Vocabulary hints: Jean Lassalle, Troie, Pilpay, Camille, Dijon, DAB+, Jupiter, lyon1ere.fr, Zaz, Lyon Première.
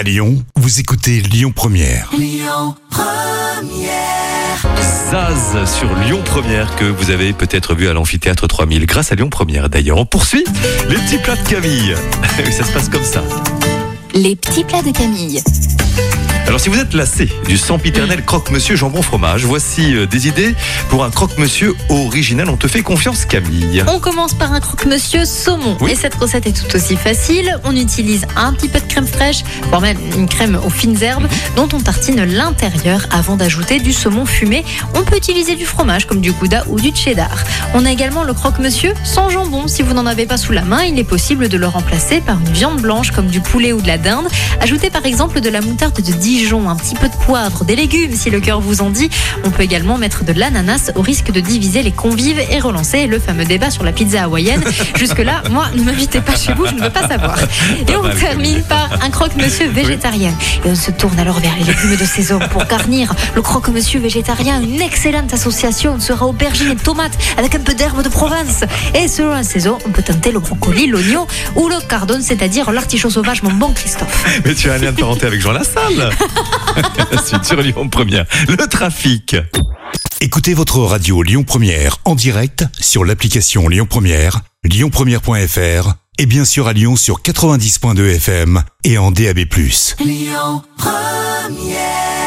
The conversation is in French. À Lyon, vous écoutez Lyon Première. Lyon Première. Zaz sur Lyon Première que vous avez peut-être vu à l'amphithéâtre 3000 grâce à Lyon Première. D'ailleurs, on poursuit les petits plats de Camille. Ça se passe comme ça. Les petits plats de Camille. Alors si vous êtes lassé du sempiternel croque-monsieur jambon fromage, voici des idées pour un croque-monsieur original. On te fait confiance, Camille. On commence par un croque-monsieur saumon. Oui. Et cette recette est tout aussi facile. On utilise un petit peu de crème fraîche, voire même une crème aux fines herbes, dont on tartine l'intérieur avant d'ajouter du saumon fumé. On peut utiliser du fromage comme du gouda ou du cheddar. On a également le croque-monsieur sans jambon. Si vous n'en avez pas sous la main, il est possible de le remplacer par une viande blanche comme du poulet ou de la dinde. Ajoutez par exemple de la moutarde de Dijon, un petit peu de poivre, des légumes si le cœur vous en dit. On peut également mettre de l'ananas au risque de diviser les convives et relancer le fameux débat sur la pizza hawaïenne. Jusque-là, moi, ne m'invitez pas chez vous, je ne veux pas savoir. Et on termine par un croque-monsieur végétarien. Et on se tourne alors vers les légumes de saison pour garnir le croque-monsieur végétarien. Une excellente association, on sera aubergine et tomate avec un peu d'herbe de Provence. Et selon la saison, on peut tenter le brocoli, l'oignon ou le cardone, c'est-à-dire l'artichaut sauvage, mon bon Christophe. Mais tu as un lien de parenté avec Jean Lassalle. Sur Lyon Première, le trafic. Écoutez votre radio Lyon Première en direct sur l'application Lyon Première, lyon1ere.fr et bien sûr à Lyon sur 90.2 FM et en DAB+. Lyon Première.